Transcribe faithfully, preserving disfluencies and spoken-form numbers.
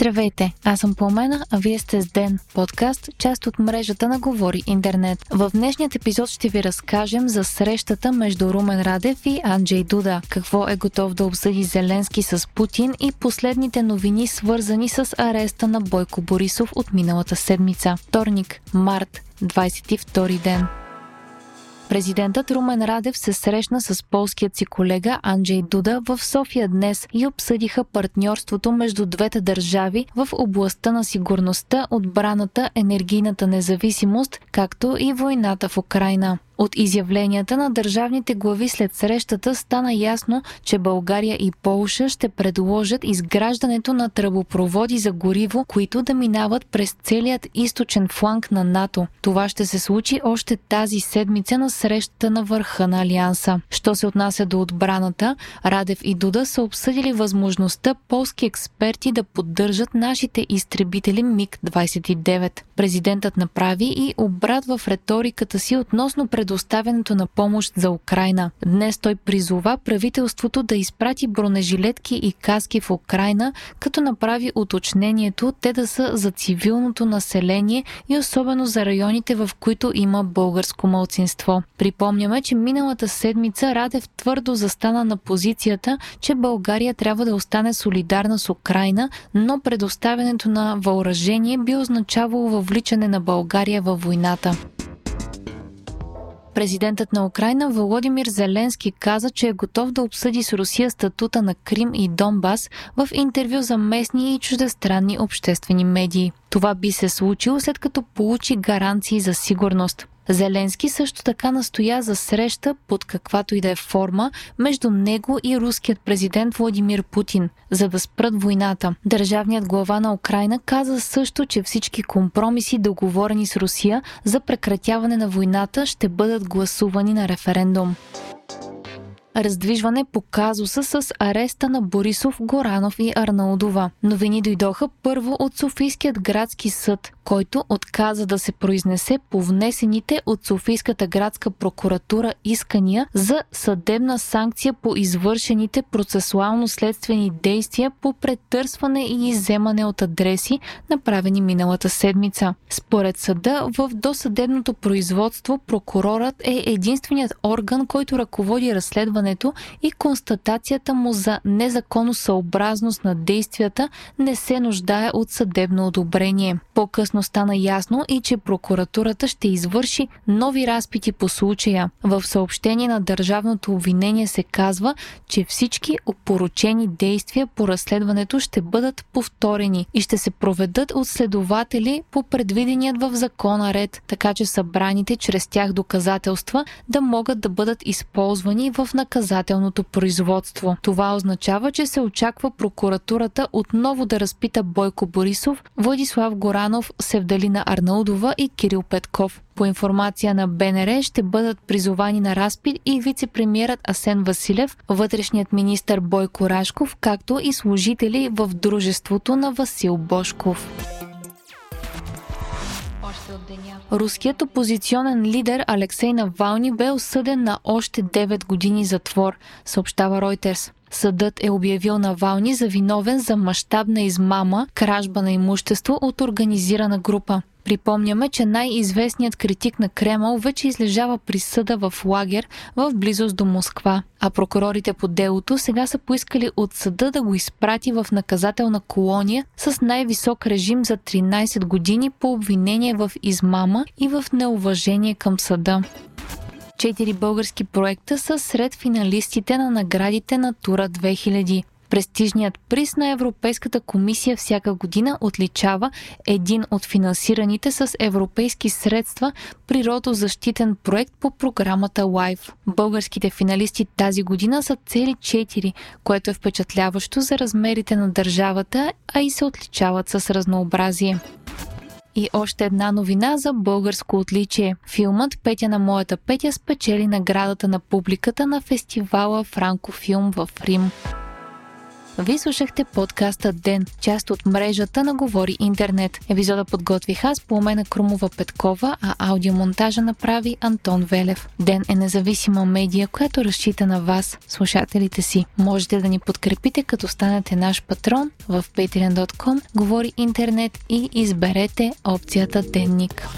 Здравейте, аз съм Пламена, а вие сте с Ден, подкаст, част от мрежата на Говори Интернет. В днешният епизод ще ви разкажем за срещата между Румен Радев и Анджей Дуда, какво е готов да обсъди Зеленски с Путин и последните новини, свързани с ареста на Бойко Борисов от миналата седмица. Вторник, март, двадесет и втори ден. Президентът Румен Радев се срещна с полският си колега Анджей Дуда в София днес и обсъдиха партньорството между двете държави в областта на сигурността, отбраната, енергийната независимост, както и войната в Украйна. От изявленията на държавните глави след срещата стана ясно, че България и Полша ще предложат изграждането на тръбопроводи за гориво, които да минават през целият източен фланг на НАТО. Това ще се случи още тази седмица на срещата на върха на Алианса. Що се отнася до отбраната, Радев и Дуда са обсъдили възможността полски експерти да поддържат нашите изтребители миг двадесет и девет. Президентът направи и обрат в риториката си относно предоставянето доставянето на помощ за Украйна. Днес той призова правителството да изпрати бронежилетки и каски в Украйна, като направи уточнението те да са за цивилното население и особено за районите, в които има българско малцинство. Припомняме, че миналата седмица Радев твърдо застана на позицията, че България трябва да остане солидарна с Украйна, но предоставянето на въоръжение би означавало въвличане на България във войната. Президентът на Украйна Володимир Зеленски каза, че е готов да обсъди с Русия статута на Крим и Донбас в интервю за местни и чуждестранни обществени медии. Това би се случило след като получи гаранции за сигурност. Зеленски също така настоя за среща, под каквато и да е форма, между него и руският президент Владимир Путин, за да спрат войната. Държавният глава на Украйна каза също, че всички компромиси, договорени с Русия за прекратяване на войната, ще бъдат гласувани на референдум. Раздвижване по казуса с ареста на Борисов, Горанов и Арнаудова. Новини дойдоха първо от Софийският градски съд, който отказа да се произнесе по внесените от Софийската градска прокуратура искания за съдебна санкция по извършените процесуално-следствени действия по претърсване и изземане от адреси, направени миналата седмица. Според съда, в досъдебното производство прокурорът е единственият орган, който ръководи разследването и констатацията му за незаконосъобразност на действията не се нуждае от съдебно одобрение. По-късно стана ясно и че прокуратурата ще извърши нови разпити по случая. В съобщение на държавното обвинение се казва, че всички опорочени действия по разследването ще бъдат повторени и ще се проведат от следователи по предвиденият в закона ред, така че събраните чрез тях доказателства да могат да бъдат използвани в наказателното производство. Това означава, че се очаква прокуратурата отново да разпита Бойко Борисов, Владислав Горанов, Севдалина Арнаудова и Кирил Петков. По информация на Б Н Р ще бъдат призовани на разпит и вице-премиерът Асен Василев, вътрешният министър Бойко Рашков, както и служители в дружеството на Васил Бошков. Руският опозиционен лидер Алексей Навални бе осъден на още девет години затвор, съобщава Ройтерс. Съдът е обявил Навални за виновен за мащабна измама, кражба на имущество от организирана група. Припомняме, че най-известният критик на Кремъл вече излежава присъда в лагер в близост до Москва, а прокурорите по делото сега са поискали от съда да го изпрати в наказателна колония с най-висок режим за тринадесет години по обвинение в измама и в неуважение към съда. Четири български проекта са сред финалистите на наградите Натура две хиляди. Престижният приз на Европейската комисия всяка година отличава един от финансираните с европейски средства природозащитен проект по програмата Life. Българските финалисти тази година са цели четири, което е впечатляващо за размерите на държавата, а и се отличават с разнообразие. И още една новина за българско отличие. Филмът «Петя на моята Петя» спечели наградата на публиката на фестивала Франкофилм в Рим. Вие слушахте подкаста Ден, част от мрежата на Говори Интернет. Епизода подготвих аз, Помена Крумова Петкова, а аудиомонтажа направи Антон Велев. Ден е независима медия, която разчита на вас, слушателите си. Можете да ни подкрепите, като станете наш патрон в patreon точка com, Говори Интернет и изберете опцията Денник.